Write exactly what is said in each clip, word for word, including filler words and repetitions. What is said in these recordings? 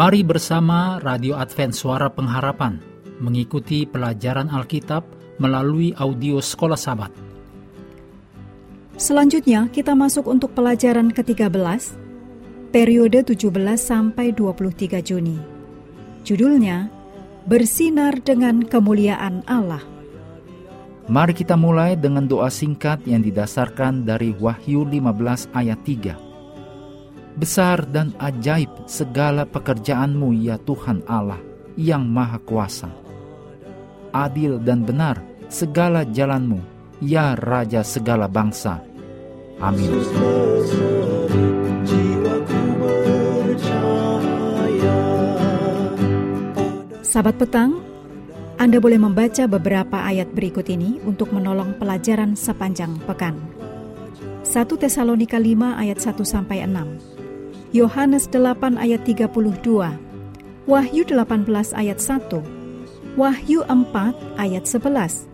Mari bersama Radio Advent Suara Pengharapan mengikuti pelajaran Alkitab melalui audio Sekolah Sabat. Selanjutnya kita masuk untuk pelajaran ketiga belas, periode tujuh belas sampai dua puluh tiga Juni. Judulnya, Bersinar dengan Kemuliaan Allah. Mari kita mulai dengan doa singkat yang didasarkan dari Wahyu lima belas ayat tiga. Besar dan ajaib segala pekerjaan-Mu, ya Tuhan Allah yang Maha Kuasa. Adil dan benar segala jalan-Mu, ya Raja segala bangsa. Amin. Sahabat petang, Anda boleh membaca beberapa ayat berikut ini untuk menolong pelajaran sepanjang pekan. Satu Tesalonika lima ayat satu sampai enam, Yohanes delapan ayat tiga puluh dua, Wahyu delapan belas ayat satu, Wahyu empat ayat sebelas,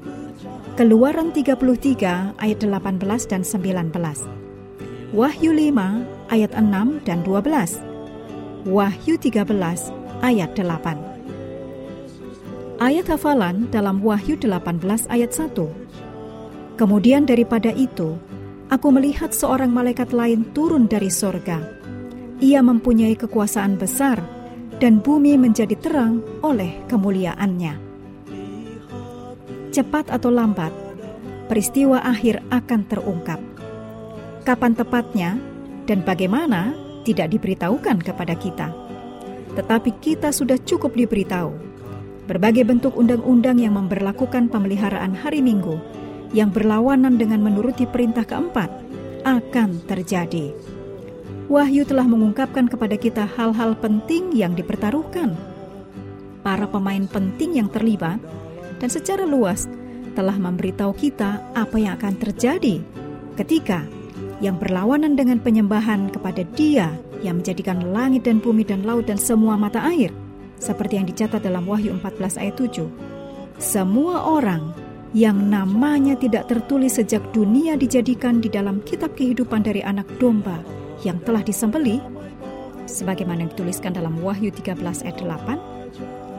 Keluaran tiga puluh tiga ayat delapan belas dan sembilan belas, Wahyu lima ayat enam dan dua belas, Wahyu tiga belas ayat delapan. Ayat hafalan dalam Wahyu delapan belas ayat satu. Kemudian daripada itu, aku melihat seorang malaikat lain turun dari sorga. Ia mempunyai kekuasaan besar, dan bumi menjadi terang oleh kemuliaannya. Cepat atau lambat, peristiwa akhir akan terungkap. Kapan tepatnya dan bagaimana tidak diberitahukan kepada kita. Tetapi kita sudah cukup diberitahu. Berbagai bentuk undang-undang yang memberlakukan pemeliharaan hari Minggu, yang berlawanan dengan menuruti perintah keempat, akan terjadi. Wahyu telah mengungkapkan kepada kita hal-hal penting yang dipertaruhkan. Para pemain penting yang terlibat dan secara luas telah memberitahu kita apa yang akan terjadi ketika yang berlawanan dengan penyembahan kepada Dia yang menjadikan langit dan bumi dan laut dan semua mata air, seperti yang dicatat dalam Wahyu empat belas ayat tujuh. Semua orang yang namanya tidak tertulis sejak dunia dijadikan di dalam kitab kehidupan dari anak domba yang telah disembelih, sebagaimana dituliskan dalam Wahyu tiga belas ayat delapan,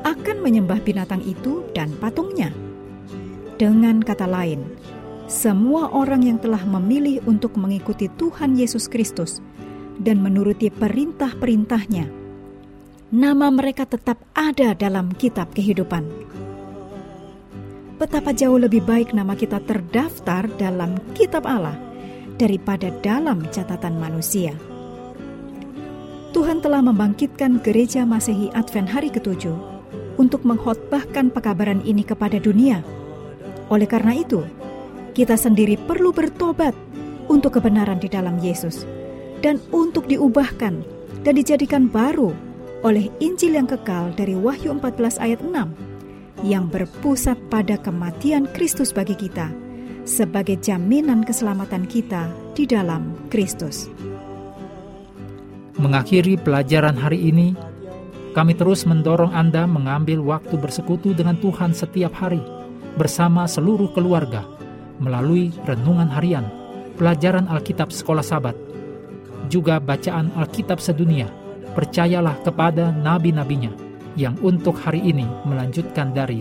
akan menyembah binatang itu dan patungnya. Dengan kata lain, semua orang yang telah memilih untuk mengikuti Tuhan Yesus Kristus dan menuruti perintah-perintahnya, nama mereka tetap ada dalam kitab kehidupan. Betapa jauh lebih baik nama kita terdaftar dalam kitab Allah daripada dalam catatan manusia. Tuhan telah membangkitkan Gereja Masehi Advent Hari Ketujuh untuk mengkhotbahkan pekabaran ini kepada dunia. Oleh karena itu, kita sendiri perlu bertobat untuk kebenaran di dalam Yesus dan untuk diubahkan dan dijadikan baru oleh Injil yang kekal dari Wahyu empat belas ayat enam yang berpusat pada kematian Kristus bagi kita, sebagai jaminan keselamatan kita di dalam Kristus. Mengakhiri pelajaran hari ini, kami terus mendorong Anda mengambil waktu bersekutu dengan Tuhan setiap hari, bersama seluruh keluarga, melalui renungan harian, pelajaran Alkitab Sekolah Sabat, juga bacaan Alkitab sedunia. Percayalah kepada nabi-nabinya, yang untuk hari ini melanjutkan dari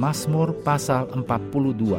Mazmur pasal empat puluh dua.